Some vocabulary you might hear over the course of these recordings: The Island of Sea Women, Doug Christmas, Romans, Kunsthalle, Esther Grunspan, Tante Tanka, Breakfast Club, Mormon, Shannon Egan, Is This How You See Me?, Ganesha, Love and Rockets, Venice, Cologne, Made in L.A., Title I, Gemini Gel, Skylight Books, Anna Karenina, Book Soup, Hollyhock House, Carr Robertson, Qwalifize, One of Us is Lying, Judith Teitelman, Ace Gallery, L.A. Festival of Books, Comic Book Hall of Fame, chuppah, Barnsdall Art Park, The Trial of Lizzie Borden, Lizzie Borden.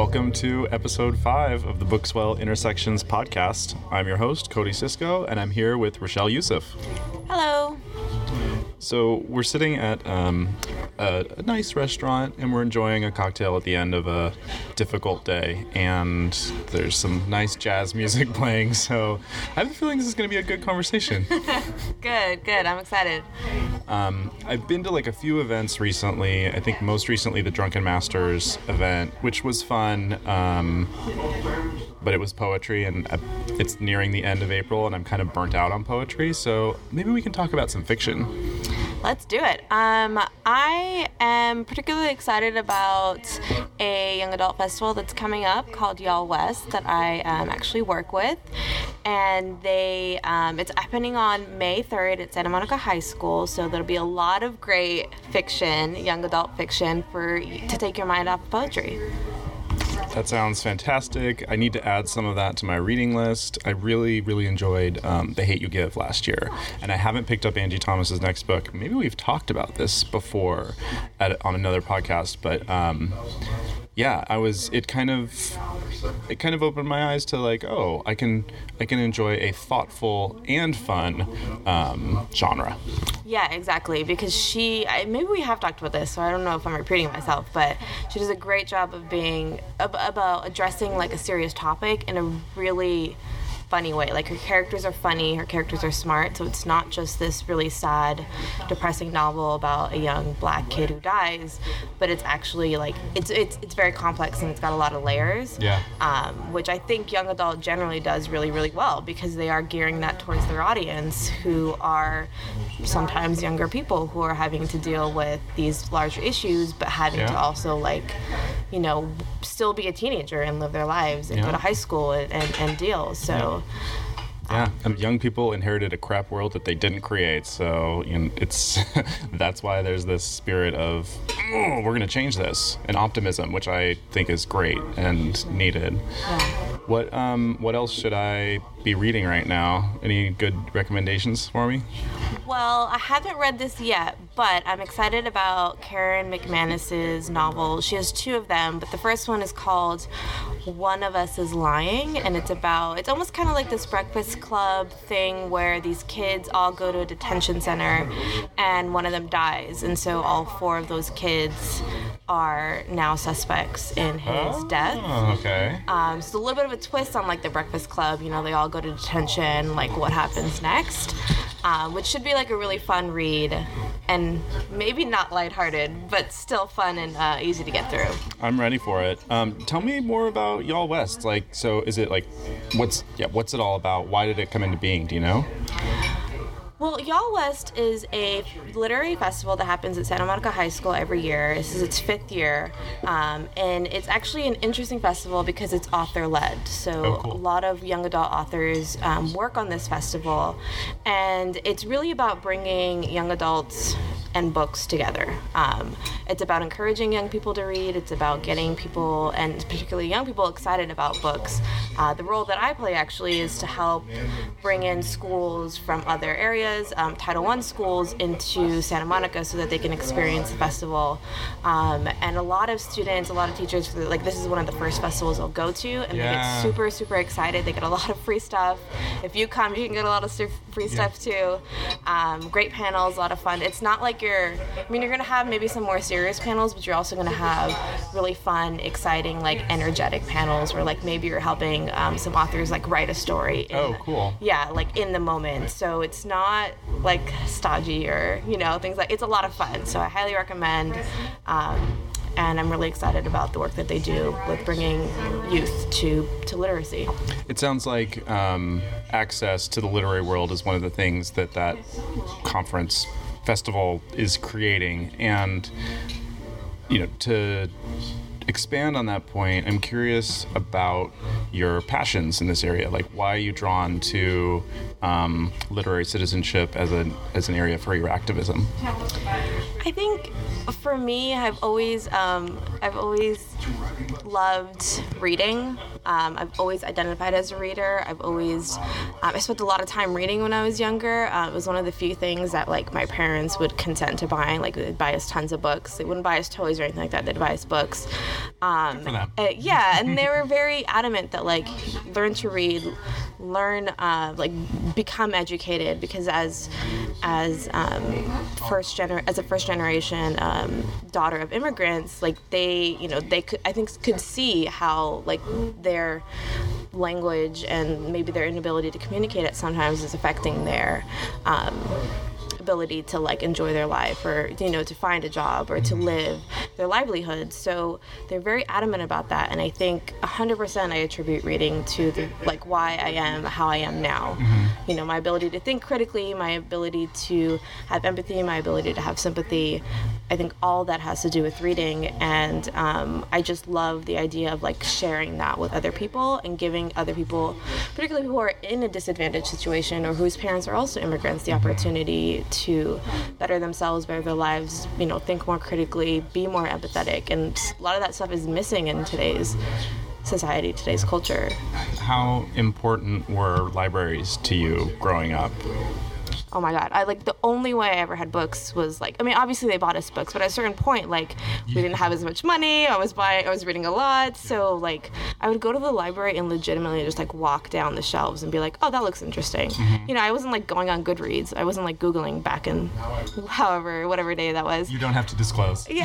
Welcome to episode 5 of the Bookswell Intersections podcast. I'm your host, Cody Sisko, and I'm here with Rochelle Youssef. Hello. So we're sitting at a nice restaurant, and we're enjoying a cocktail at the end of a difficult day, and there's some nice jazz music playing, so I have a feeling this is going to be a good conversation. Good. I'm excited. I've been to a few events recently. I think most recently the Drunken Masters event, which was fun, but it was poetry, and it's nearing the end of April, and I'm kind of burnt out on poetry, so maybe we can talk about some fiction. Let's do it. I am particularly excited about a young adult festival that's coming up called Y'all West that I actually work with. And they it's happening on May 3rd at Santa Monica High School. So there'll be a lot of great fiction, young adult fiction, to take your mind off of poetry. That sounds fantastic. I need to add some of that to my reading list. I really, really enjoyed The Hate U Give last year, and I haven't picked up Angie Thomas's next book. Maybe we've talked about this before on another podcast, but yeah, it kind of opened my eyes to I can enjoy a thoughtful and fun genre. Yeah, exactly. Because maybe we have talked about this, so I don't know if I'm repeating myself, but she does a great job of being about addressing a serious topic in a really funny way. Her characters are funny, her characters are smart, so it's not just this really sad, depressing novel about a young black kid who dies, but it's actually it's very complex and it's got a lot of layers. Yeah. Which I think young adult generally does really, really well because they are gearing that towards their audience, who are sometimes younger people who are having to deal with these larger issues, but having to also still be a teenager and live their lives and go to high school and deal. So. Yeah. Young people inherited a crap world that they didn't create, so that's why there's this spirit of, we're going to change this, and optimism, which I think is great and needed. Yeah. What else should I be reading right now? Any good recommendations for me? Well, I haven't read this yet, but I'm excited about Karen McManus's novel. She has 2 of them, but the first one is called One of Us is Lying, and it's almost kind of like this Breakfast Club thing where these kids all go to a detention center and one of them dies, and so all 4 of those kids are now suspects in his death. Okay. So it's a little bit of a twist on the Breakfast Club. They all go to detention. What happens next? Which should be a really fun read, and maybe not lighthearted, but still fun and easy to get through. I'm ready for it. Tell me more about Y'all West. So is it what's it all about? Why did it come into being? Do you know? Well, Y'all West is a literary festival that happens at Santa Monica High School every year. This is its 5th year, and it's actually an interesting festival because it's author-led. So cool. A lot of young adult authors work on this festival, and it's really about bringing young adults and books together. It's about encouraging young people to read. It's about getting people, and particularly young people, excited about books. The role that I play actually is to help bring in schools from other areas, Title I schools, into Santa Monica so that they can experience the festival. And a lot of students, a lot of teachers, this is one of the first festivals they'll go to, and they get super, super excited. They get a lot of free stuff. If you come, you can get a lot of free stuff too. Great panels, a lot of fun. It's not you're going to have maybe some more serious panels, but you're also going to have really fun, exciting, energetic panels where maybe you're helping some authors write a story. Cool. Yeah, in the moment. So it's not stodgy or things it's a lot of fun. So I highly recommend, and I'm really excited about the work that they do with bringing youth to literacy. It sounds access to the literary world is one of the things that conference festival is creating, and to expand on that point, I'm curious about your passions in this area. Why are you drawn to literary citizenship as an area for your activism? I think for me, I've always loved reading. I've always identified as a reader. I spent a lot of time reading when I was younger. It was one of the few things that my parents would consent to buying. They'd buy us tons of books. They wouldn't buy us toys or anything like that. They'd buy us books. Good for them. Yeah, and they were very adamant that, like, learn to read, learn, like, become educated, because as a first generation daughter of immigrants, like, they could see how, like, their language and maybe their inability to communicate it sometimes is affecting their ability to, like, enjoy their life, or, you know, to find a job or to live their livelihood. So they're very adamant about that, and I think 100% I attribute reading to the, like, why I am how I am now. Mm-hmm. You know, my ability to think critically, my ability to have empathy, my ability to have sympathy. I think all that has to do with reading, and I just love the idea of, like, sharing that with other people and giving other people, particularly people who are in a disadvantaged situation or whose parents are also immigrants, the opportunity to better themselves, better their lives, you know, think more critically, be more empathetic. And a lot of that stuff is missing in today's society, today's culture. How important were libraries to you growing up? Oh my God. I, like, the only way I ever had books was, like, I mean, obviously they bought us books, but at a certain point, like, we didn't have as much money. I was reading a lot. So, like, I would go to the library and legitimately just, like, walk down the shelves and be like, oh, that looks interesting. Mm-hmm. You know, I wasn't, like, going on Goodreads. I wasn't, like, Googling back in whatever day that was. You don't have to disclose. Yeah.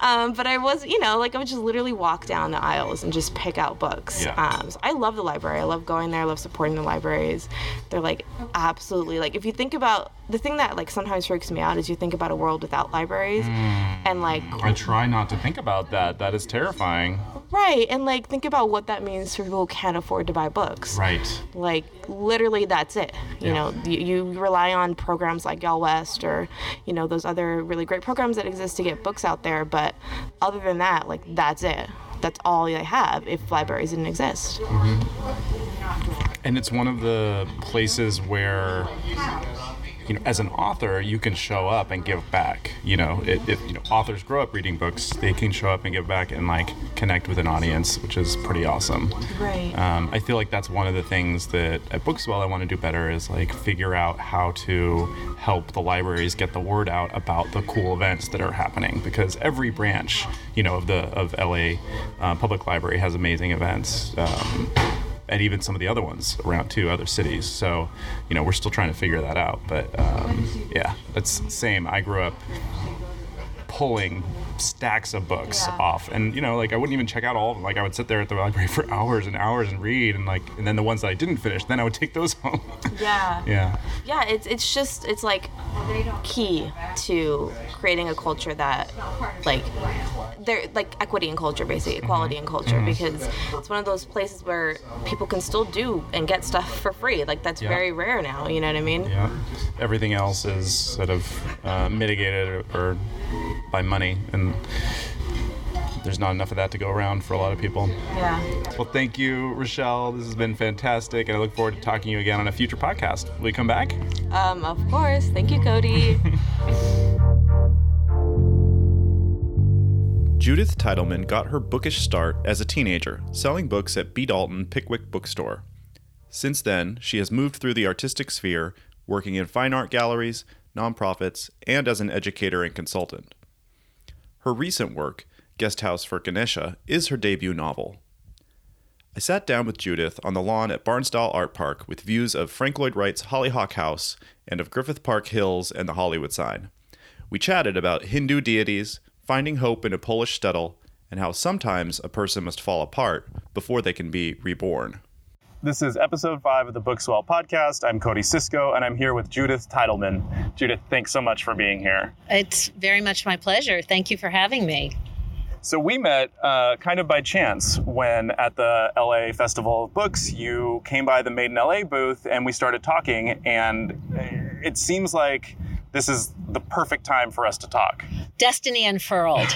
But I was, you know, like, I would just literally walk down the aisles and just pick out books. Yeah. So I love the library. I love going there. I love supporting the libraries. They're, like, absolutely, like, if you think about the thing that, like, sometimes freaks me out is you think about a world without libraries, and, like, I try not to think about that. That is terrifying. Right, and, like, think about what that means for people who can't afford to buy books. Right. Like, literally, that's it. You know, you rely on programs like Y'all West or, you know, those other really great programs that exist to get books out there. But other than that, like, that's it. That's all they have if libraries didn't exist. Mm-hmm. And it's one of the places where, you know, as an author, you can show up and give back. You know, if you know, authors grow up reading books, they can show up and give back and, like, connect with an audience, which is pretty awesome. Right. I feel like that's one of the things that at Bookswell I want to do better is, like, figure out how to help the libraries get the word out about the cool events that are happening, because every branch, you know, of L.A. Public Library has amazing events. And even some of the other ones around, too, other cities. So, you know, we're still trying to figure that out. But, yeah, that's the same. I grew up pulling stacks of books off. And, you know, like, I wouldn't even check out all of them. Like, I would sit there at the library for hours and hours and read. And, like, and then the ones that I didn't finish, then I would take those home. Yeah. Yeah. Yeah, it's just, it's, like, key to creating a culture that, like, they're, like, equity and culture, basically, equality and culture, because it's one of those places where people can still do and get stuff for free. Like, that's very rare now, you know what I mean? Yeah. Everything else is sort of mitigated or by money, and there's not enough of that to go around for a lot of people. Yeah. Well, thank you, Rochelle. This has been fantastic, and I look forward to talking to you again on a future podcast. Will you come back? Of course. Thank you, Cody. Judith Teitelman got her bookish start as a teenager, selling books at B. Dalton Pickwick Bookstore. Since then, she has moved through the artistic sphere, working in fine art galleries, nonprofits, and as an educator and consultant. Her recent work, Guesthouse for Ganesha, is her debut novel. I sat down with Judith on the lawn at Barnsdall Art Park with views of Frank Lloyd Wright's Hollyhock House and of Griffith Park Hills and the Hollywood sign. We chatted about Hindu deities, finding hope in a Polish shtetl, and how sometimes a person must fall apart before they can be reborn. This is episode 5 of the Bookswell podcast. I'm Cody Sisko, and I'm here with Judith Teitelman. Judith, thanks so much for being here. It's very much my pleasure. Thank you for having me. So we met kind of by chance when at the L.A. Festival of Books, you came by the Made in L.A. booth, and we started talking, and it seems like this is the perfect time for us to talk. Destiny unfurled.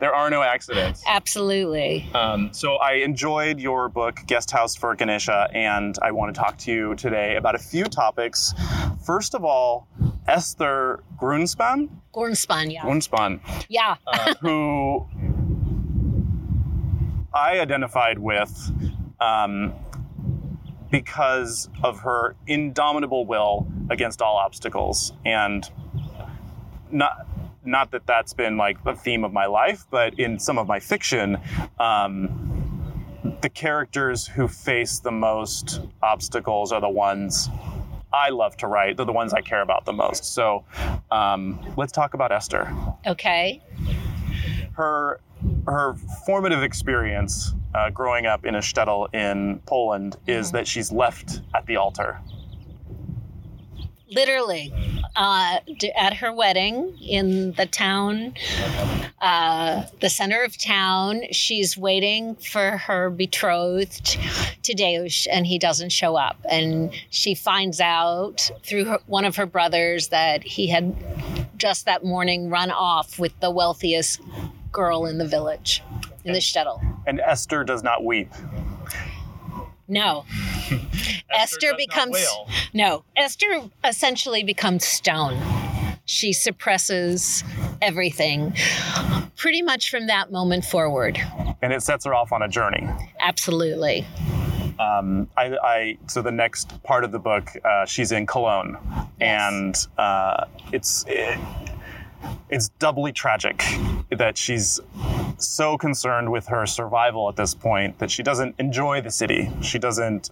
There are no accidents. Absolutely. So I enjoyed your book, Guesthouse for Ganesha, and I want to talk to you today about a few topics. First of all, Esther Grunspan? Grunspan, yeah. Grunspan. Yeah. Who I identified with because of her indomitable will against all obstacles. And not... Not that that's been like the theme of my life, but in some of my fiction, the characters who face the most obstacles are the ones I love to write. They're the ones I care about the most. So let's talk about Esther. Okay. Her formative experience growing up in a shtetl in Poland is that she's left at the altar. Literally, at her wedding in the town, the center of town, she's waiting for her betrothed, Tadeusz, and he doesn't show up. And she finds out through one of her brothers that he had just that morning run off with the wealthiest girl in the village, in the shtetl. And Esther does not weep. No. Esther essentially becomes stone. She suppresses everything pretty much from that moment forward. And it sets her off on a journey. Absolutely. So the next part of the book, she's in Cologne. Yes. And it's doubly tragic that she's so concerned with her survival at this point that she doesn't enjoy the city. She doesn't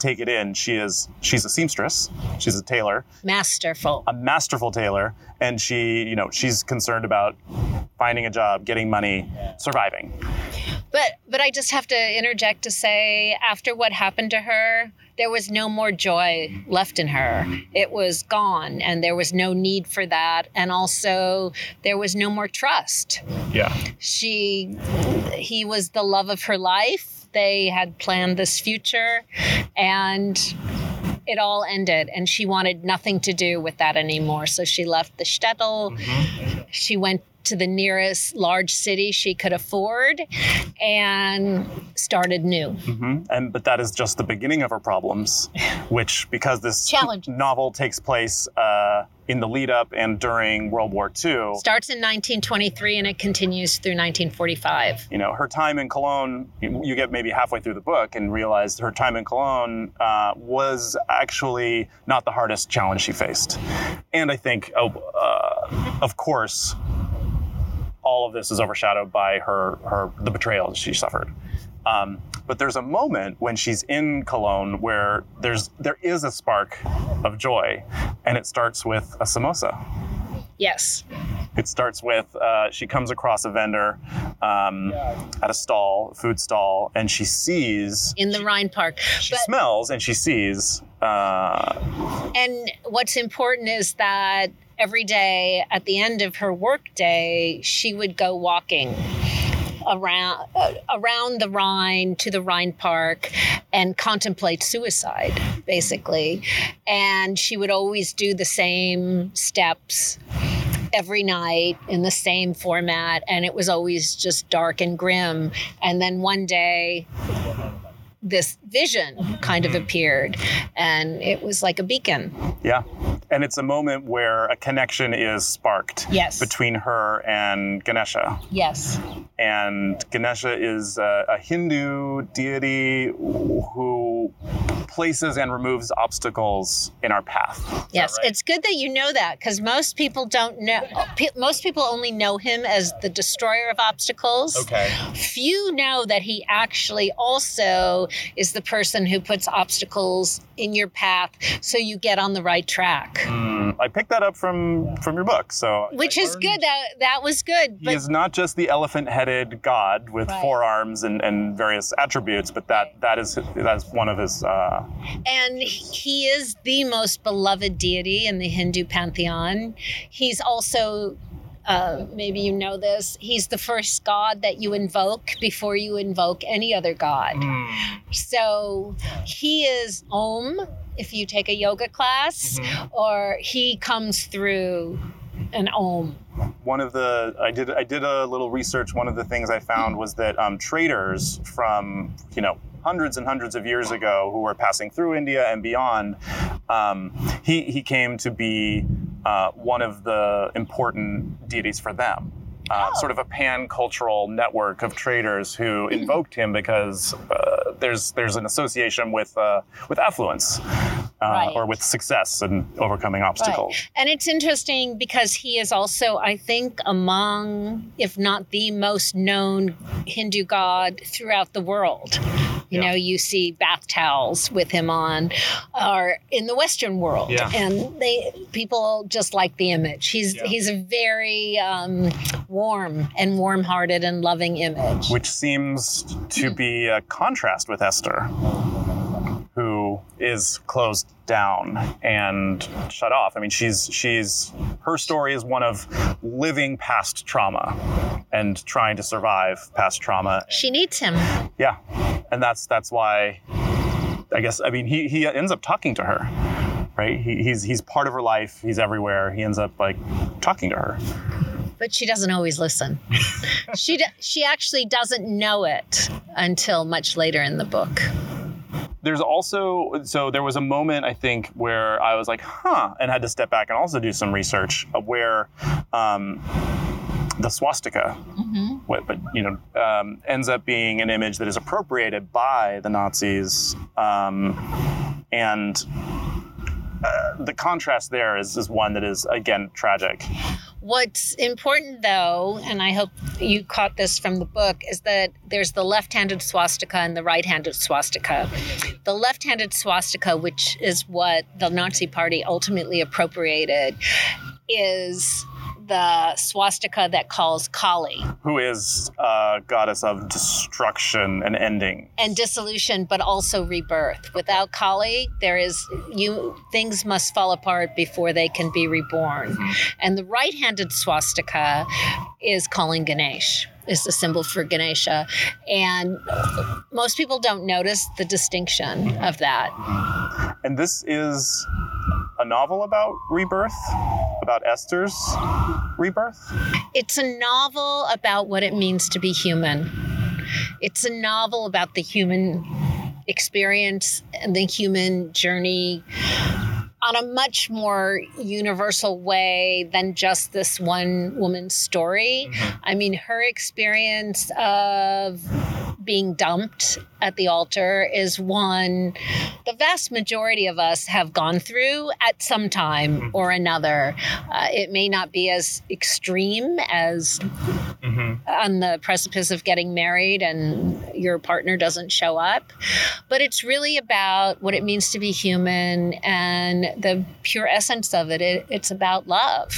take it in. She's a seamstress. She's a tailor. Masterful. A masterful tailor. And she's concerned about finding a job, getting money, surviving. But I just have to interject to say, after what happened to her, there was no more joy left in her. It was gone, and there was no need for that. And also, there was no more trust. Yeah. He was the love of her life. They had planned this future, and it all ended. And she wanted nothing to do with that anymore. So she left the shtetl. Mm-hmm. She went to the nearest large city she could afford and started new. Mm-hmm. But that is just the beginning of her problems, which, because this novel takes place in the lead up and during World War II. Starts in 1923 and it continues through 1945. Her time in Cologne, you get maybe halfway through the book and realize her time in Cologne was actually not the hardest challenge she faced. And I think, of course, all of this is overshadowed by the betrayal she suffered. But there's a moment when she's in Cologne where there is a spark of joy, and it starts with a samosa. Yes. It starts with she comes across a vendor at a stall, food stall, and she sees... In the Rhine Park. She smells and she sees... And what's important is that every day at the end of her work day, she would go walking around the Rhine to the Rhine Park and contemplate suicide, basically. And she would always do the same steps every night in the same format. And it was always just dark and grim. And then one day, this vision kind of appeared, and it was like a beacon. Yeah. And it's a moment where a connection is sparked. Yes. Between her and Ganesha. Yes. And Ganesha is a Hindu deity who places and removes obstacles in our path. Is yes. Right? It's good that you know that, because most people don't know. Most people only know him as the destroyer of obstacles. Okay. Few know that he actually also is the person who puts obstacles in your path so you get on the right track. I picked that up from your book. So which is good. That was good. He is not just the elephant-headed god with forearms and various attributes, but that is one of his... And he is the most beloved deity in the Hindu pantheon. He's also... maybe you know this, he's the first god that you invoke before you invoke any other god. So he is Om, if you take a yoga class, or he comes through an Om. I did a little research. One of the things I found was that traders from, hundreds and hundreds of years ago who were passing through India and beyond, he came to be one of the important deities for them. Sort of a pan-cultural network of traders who invoked him because there's an association with affluence. or with success in overcoming obstacles. Right. And it's interesting because he is also, I think, among, if not the most known Hindu god throughout the world. You know, you see bath towels with him on, or in the Western world, and people just like the image. He's a very warm and warm-hearted and loving image, which seems to be a contrast with Esther, who is closed down and shut off. I mean, her story is one of living past trauma and trying to survive past trauma. She needs him. Yeah. And that's why, I guess, I mean, he ends up talking to her, right? He's part of her life. He's everywhere. He ends up like talking to her. But she doesn't always listen. She actually doesn't know it until much later in the book. There's also, so there was a moment, I think, where I was like, and had to step back and also do some research where the swastika, ends up being an image that is appropriated by the Nazis. The contrast there is one that is, again, tragic. What's important, though, and I hope you caught this from the book, is that there's the left-handed swastika and the right-handed swastika. The left-handed swastika, which is what the Nazi Party ultimately appropriated, is the swastika that calls Kali, who is a goddess of destruction and ending and dissolution, but also rebirth. Without Kali, things must fall apart before they can be reborn. And the right-handed swastika is calling Ganesh. Is the symbol for Ganesha. And most people don't notice the distinction of that. And this is a novel about rebirth, about Esther's rebirth? It's a novel about what it means to be human. It's a novel about the human experience and the human journey on a much more universal way than just this one woman's story. I mean, her experience of being dumped at the altar is one the vast majority of us have gone through at some time or another. It may not be as extreme as on the precipice of getting married and your partner doesn't show up, but it's really about what it means to be human and the pure essence of it. It's about love,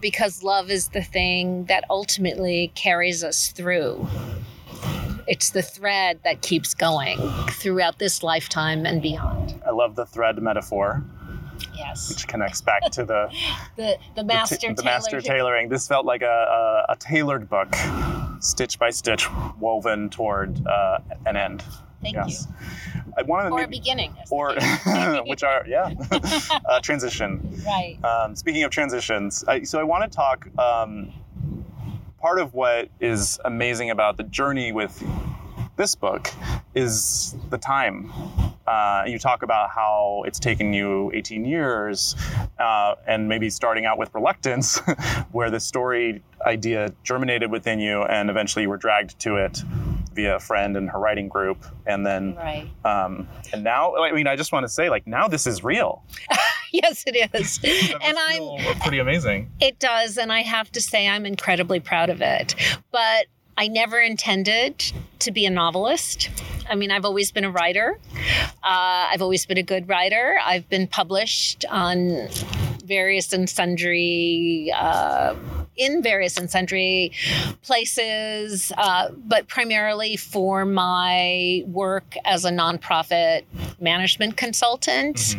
because love is the thing that ultimately carries us through. It's the thread that keeps going throughout this lifetime and beyond. I love the thread metaphor. Yes. Which connects back to the master tailoring. This felt like a tailored book, stitch by stitch, woven toward an end. Thank you. I wanted to or maybe, a beginning. Or, which are, transition. Right. Speaking of transitions, I want to talk... part of what is amazing about the journey with this book is the time. You talk about how it's taken you 18 years and maybe starting out with reluctance, where the story idea germinated within you and eventually you were dragged to it via a friend and her writing group. And then, and now, I mean, I just want to say, like, now this is real. Yes, it is. And I'm pretty amazing. It does. And I have to say, I'm incredibly proud of it. But I never intended to be a novelist. I mean, I've always been a writer. I've always been a good writer. I've been published on various and sundry places, but primarily for my work as a nonprofit management consultant.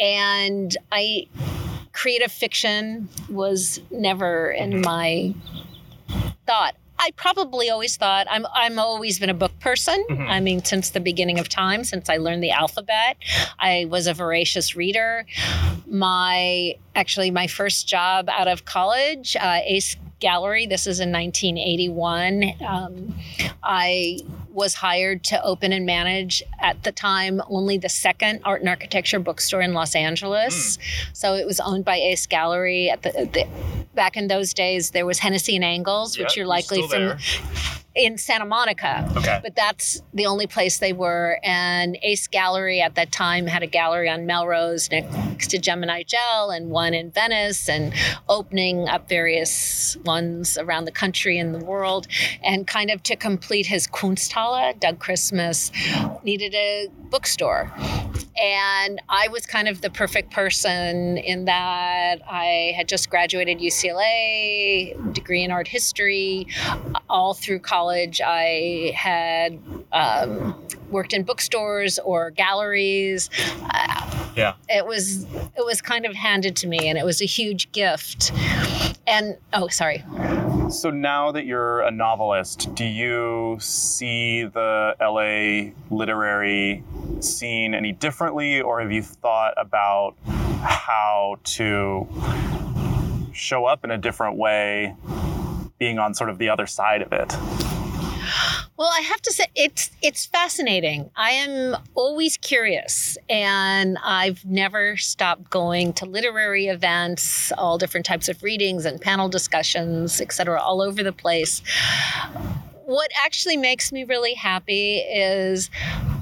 And creative fiction was never in my thought. I probably always thought I'm always been a book person. I mean, since the beginning of time, since I learned the alphabet, I was a voracious reader. Actually, my first job out of college, Ace Gallery, this is in 1981. I was hired to open and manage, at the time, only the second art and architecture bookstore in Los Angeles. So it was owned by Ace Gallery. Back in those days, there was Hennessy and Angles, which you're likely familiar. in Santa Monica. Okay. But that's the only place they were. And Ace Gallery at that time had a gallery on Melrose next to Gemini Gel and one in Venice, and opening up various ones around the country and the world. And kind of to complete his Kunsthalle, Doug Christmas needed a bookstore. And I was kind of the perfect person in that I had just graduated UCLA, degree in art history. All through college, I had worked in bookstores or galleries. Yeah, it was kind of handed to me, and it was a huge gift. And So now that you're a novelist, do you see the LA literary scene any differently, or have you thought about how to show up in a different way, being on sort of the other side of it? Well, I have to say, it's fascinating. I am always curious, and I've never stopped going to literary events, all different types of readings and panel discussions, et cetera, all over the place. What actually makes me really happy is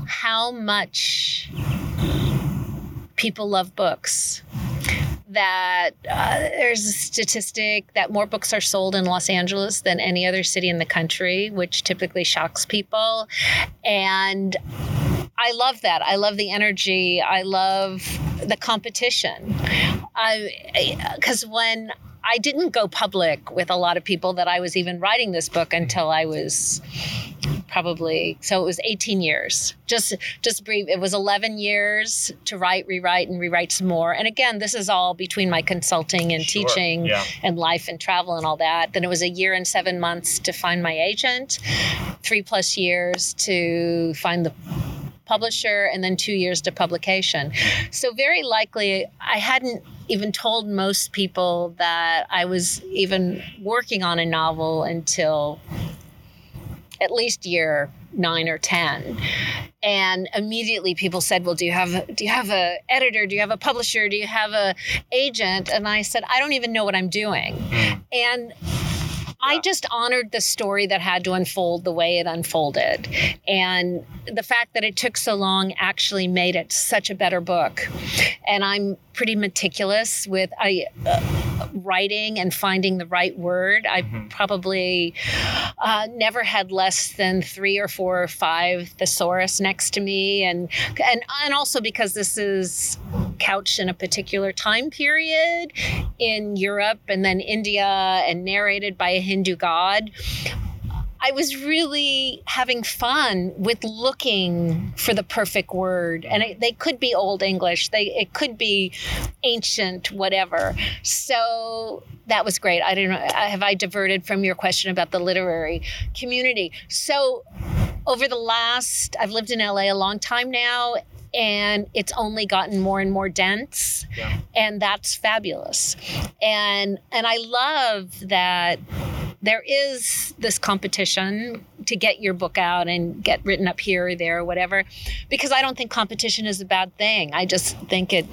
how much people love books. That there's a statistic that more books are sold in Los Angeles than any other city in the country, which typically shocks people. And I love that. I love the energy. I love the competition. Because when I didn't go public with a lot of people that I was even writing this book until I was... probably, so it was 18 years, just brief. It was 11 years to write, rewrite, and rewrite some more. And again, this is all between my consulting and teaching and life and travel and all that. Then it was a year and 7 months to find my agent, 3+ years to find the publisher, and then 2 years to publication. So very likely I hadn't even told most people that I was even working on a novel until... at least year 9 or 10. And immediately people said, well, do you have a editor? Do you have a publisher? Do you have a agent? And I said, I don't even know what I'm doing. And I just honored the story that had to unfold the way it unfolded. And the fact that it took so long actually made it such a better book. And I'm pretty meticulous with writing and finding the right word. I probably never had less than 3 or 4 or 5 thesaurus next to me. And also because this is couched in a particular time period in Europe and then India and narrated by a Hindu god, I was really having fun with looking for the perfect word. And they could be Old English. It could be ancient, whatever. So that was great. I don't know. Have I diverted from your question about the literary community? So over the last, I've lived in LA a long time now, and it's only gotten more and more dense. Yeah. And that's fabulous. And I love that there is this competition to get your book out and get written up here or there or whatever, because I don't think competition is a bad thing. I just think it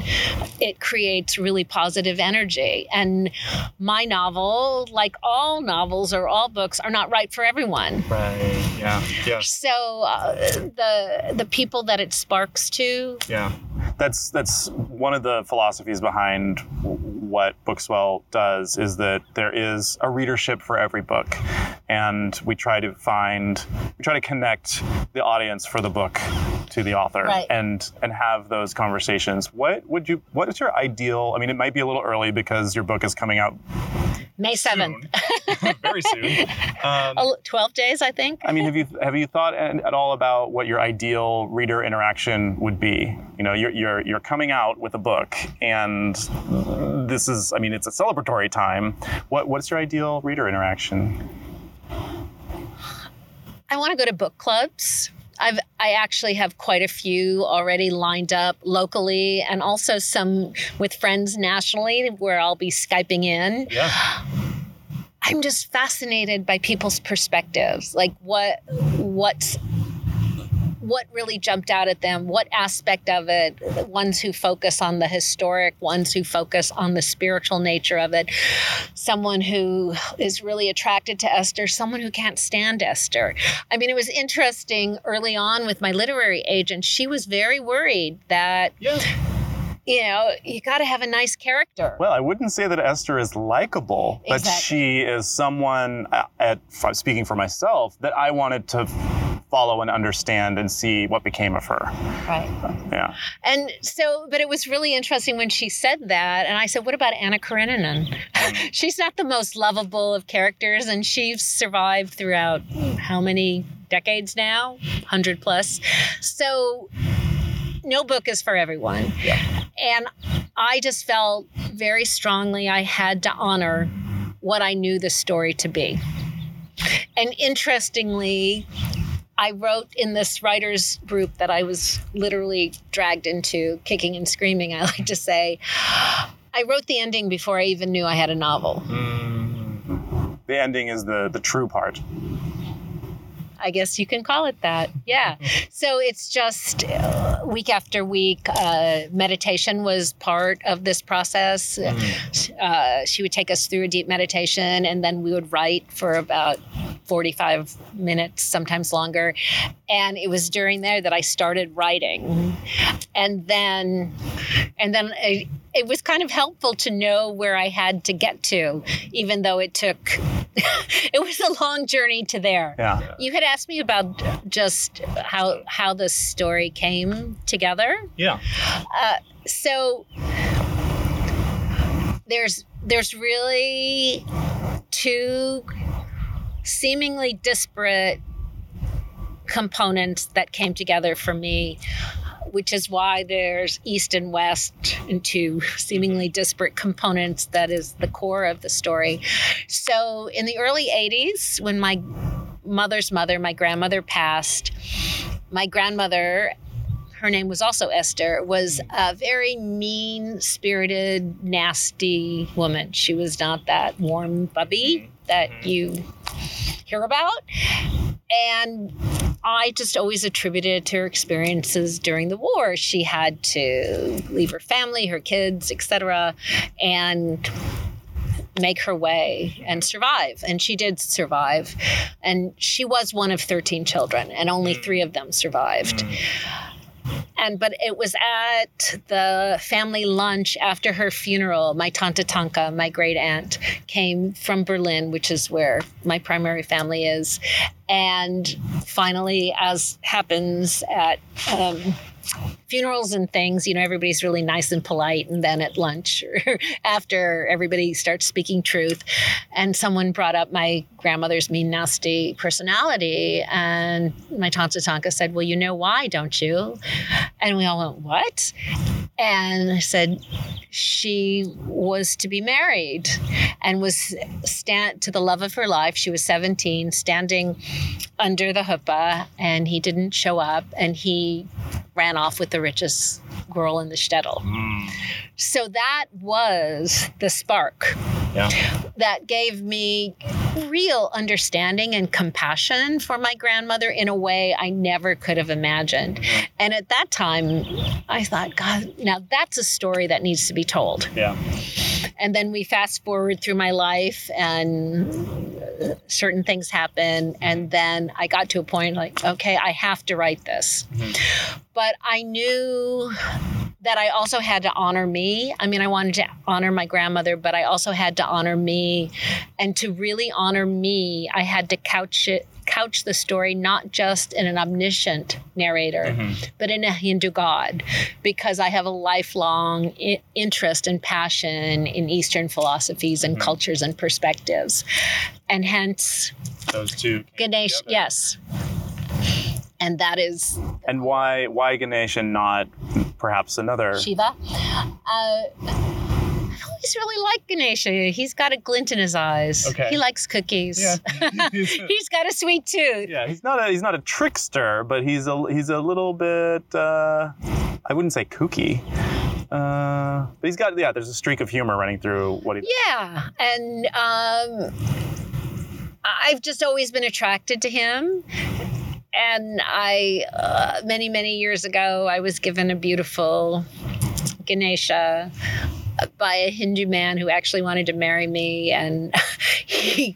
creates really positive energy. And my novel, like all novels or all books, are not right for everyone. Right. Yeah. Yeah. So the people that it sparks to. Yeah. That's one of the philosophies behind what Bookswell does, is that there is a readership for every book, and we try to connect the audience for the book to the author, right, and have those conversations. What is your ideal? I mean, it might be a little early because your book is coming out May 7th. Soon. Very soon. 12 days, I think. I mean, have you thought at all about what your ideal reader interaction would be? You know, you're coming out with a book, and this is, I mean, it's a celebratory time. What's your ideal reader interaction? I want to go to book clubs. I actually have quite a few already lined up locally, and also some with friends nationally where I'll be Skyping in. Yeah. I'm just fascinated by people's perspectives, like what's what really jumped out at them, what aspect of it, the ones who focus on the historic, ones who focus on the spiritual nature of it, someone who is really attracted to Esther, someone who can't stand Esther. I mean, it was interesting early on with my literary agent, she was very worried that... Yeah. You know, you got to have a nice character. Well, I wouldn't say that Esther is likable, but she is someone, speaking for myself, that I wanted to follow and understand and see what became of her. Right. Yeah. And so, but it was really interesting when she said that, and I said, what about Anna Karenina? She's not the most lovable of characters, and she's survived throughout how many decades now? 100 plus. So... no book is for everyone. Yeah. And I just felt very strongly I had to honor what I knew the story to be. And interestingly, I wrote in this writer's group that I was literally dragged into, kicking and screaming, I like to say, I wrote the ending before I even knew I had a novel. Mm-hmm. The ending is the true part. I guess you can call it that. Yeah. So it's just week after week, meditation was part of this process. Mm. She would take us through a deep meditation, and then we would write for about 45 minutes, sometimes longer. And it was during there that I started writing. And then it was kind of helpful to know where I had to get to, even though it took... it was a long journey to there. Yeah. You had asked me about just how the story came together. Yeah. So there's really two seemingly disparate components that came together for me, which is why there's East and West and two seemingly disparate components that is the core of the story. So in the early 80s, when my mother's mother, my grandmother, passed, my grandmother, her name was also Esther, was a very mean-spirited, nasty woman. She was not that warm bubby that you hear about. And I just always attributed it to her experiences during the war. She had to leave her family, her kids, etc., and make her way and survive. And she did survive. And she was one of 13 children, and only 3 of them survived. But it was at the family lunch after her funeral, my Tante Tanka, my great aunt, came from Berlin, which is where my primary family is. And finally, as happens at funerals and things, you know, everybody's really nice and polite. And then at lunch or after, everybody starts speaking truth. And someone brought up my grandmother's mean, nasty personality. And my Tante Tanka said, well, you know why, don't you? And we all went, what? And I said, she was to be married and was to the love of her life. She was 17, standing under the chuppah, and he didn't show up, and he ran off with the richest girl in the shtetl. Mm. So that was the spark that gave me real understanding and compassion for my grandmother in a way I never could have imagined. And at that time, I thought, God, now that's a story that needs to be told. Yeah. And then we fast forward through my life, and certain things happen. And then I got to a point like, okay, I have to write this. Mm-hmm. But I knew that I also had to honor me. I mean, I wanted to honor my grandmother, but I also had to honor me. And to really honor me, I had to couch the story not just in an omniscient narrator, but in a Hindu god, because I have a lifelong interest and passion in Eastern philosophies and cultures and perspectives. And hence, those two. Ganesha, yes. And that is... And why Ganesha, not perhaps another... Shiva? He's really like Ganesha. He's got a glint in his eyes. Okay. He likes cookies. Yeah. He's got a sweet tooth. Yeah, he's not a trickster, but he's a little bit I wouldn't say kooky. But he's got there's a streak of humor running through what he does. Yeah. And I've just always been attracted to him. And I, many, many years ago, I was given a beautiful Ganesha by a Hindu man who actually wanted to marry me, and he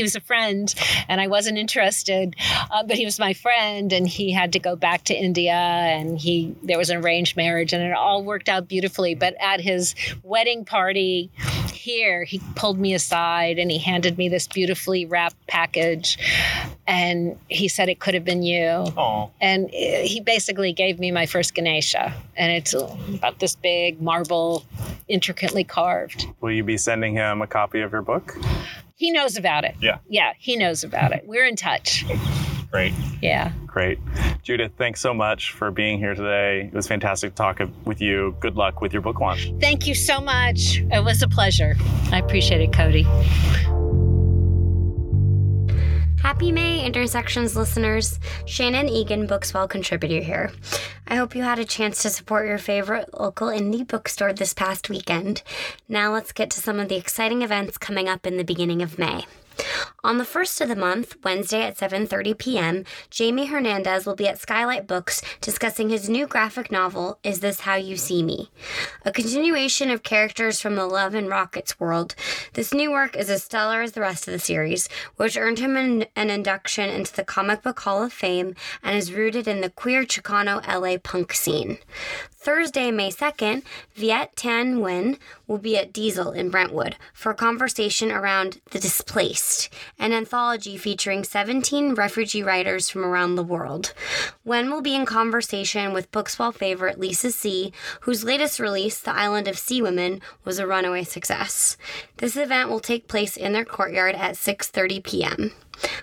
was a friend, and I wasn't interested, but he was my friend, and he had to go back to India, and there was an arranged marriage, and it all worked out beautifully. But at his wedding party here, he pulled me aside and he handed me this beautifully wrapped package, and he said, "It could have been you." Aww. And he basically gave me my first Ganesha, and it's about this big, marble, intricately carved. Will you be sending him a copy of your book? He knows about it. Yeah, he knows about it. We're in touch. Great. Yeah. Great. Judith, thanks so much for being here today. It was fantastic to talk with you. Good luck with your book launch. Thank you so much. It was a pleasure. I appreciate it, Cody. Happy May, Intersections listeners. Shannon Egan, Bookswell contributor here. I hope you had a chance to support your favorite local indie bookstore this past weekend. Now let's get to some of the exciting events coming up in the beginning of May. On the 1st of the month, Wednesday at 7:30 p.m., Jamie Hernandez will be at Skylight Books discussing his new graphic novel, Is This How You See Me? A continuation of characters from the Love and Rockets world, this new work is as stellar as the rest of the series, which earned him an induction into the Comic Book Hall of Fame and is rooted in the queer Chicano LA punk scene. Thursday, May 2nd, Viet Thanh Nguyen will be at Diesel in Brentwood for a conversation around The Displaced, an anthology featuring 17 refugee writers from around the world. Nguyen will be in conversation with Bookswell favorite Lisa C., whose latest release, The Island of Sea Women, was a runaway success. This event will take place in their courtyard at 6:30 p.m.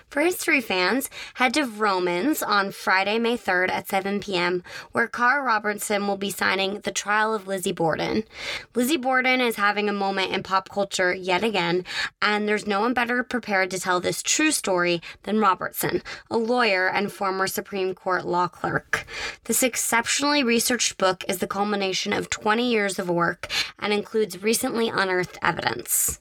For history fans, head to Romans on Friday, May 3rd at 7 p.m., where Carr Robertson will be signing The Trial of Lizzie Borden. Lizzie Borden is having a moment in pop culture yet again, and there's no one better prepared to tell this true story than Robertson, a lawyer and former Supreme Court law clerk. This exceptionally researched book is the culmination of 20 years of work and includes recently unearthed evidence.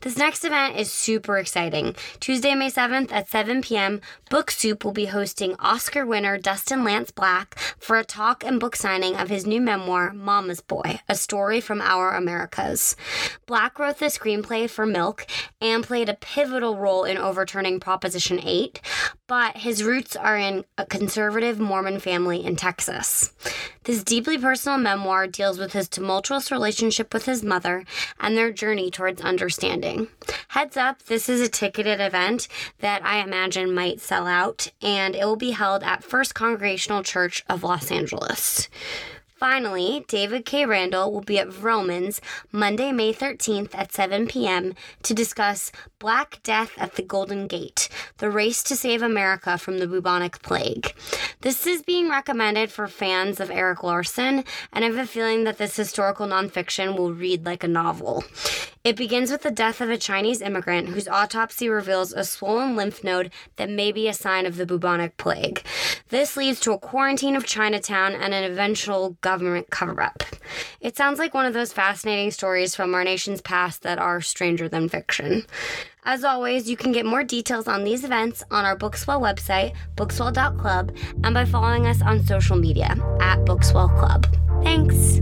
This next event is super exciting. Tuesday, May 7th at 7 p.m., Book Soup will be hosting Oscar winner Dustin Lance Black for a talk and book signing of his new memoir, Mama's Boy, A Story from Our Americas. Black wrote the screenplay for Milk and played a pivotal role in overturning Proposition 8, but his roots are in a conservative Mormon family in Texas. This deeply personal memoir deals with his tumultuous relationship with his mother and their journey towards understanding. Heads up, this is a ticketed event that I imagine might sell out, and it will be held at First Congregational Church of Los Angeles. Finally, David K. Randall will be at Romans Monday, May 13th at 7 p.m. to discuss Black Death at the Golden Gate, the race to save America from the bubonic plague. This is being recommended for fans of Eric Larson, and I have a feeling that this historical nonfiction will read like a novel. It begins with the death of a Chinese immigrant whose autopsy reveals a swollen lymph node that may be a sign of the bubonic plague. This leads to a quarantine of Chinatown and an eventual government cover-up. It sounds like one of those fascinating stories from our nation's past that are stranger than fiction. As always, you can get more details on these events on our Bookswell website, bookswell.club, and by following us on social media, @BookswellClub. Thanks!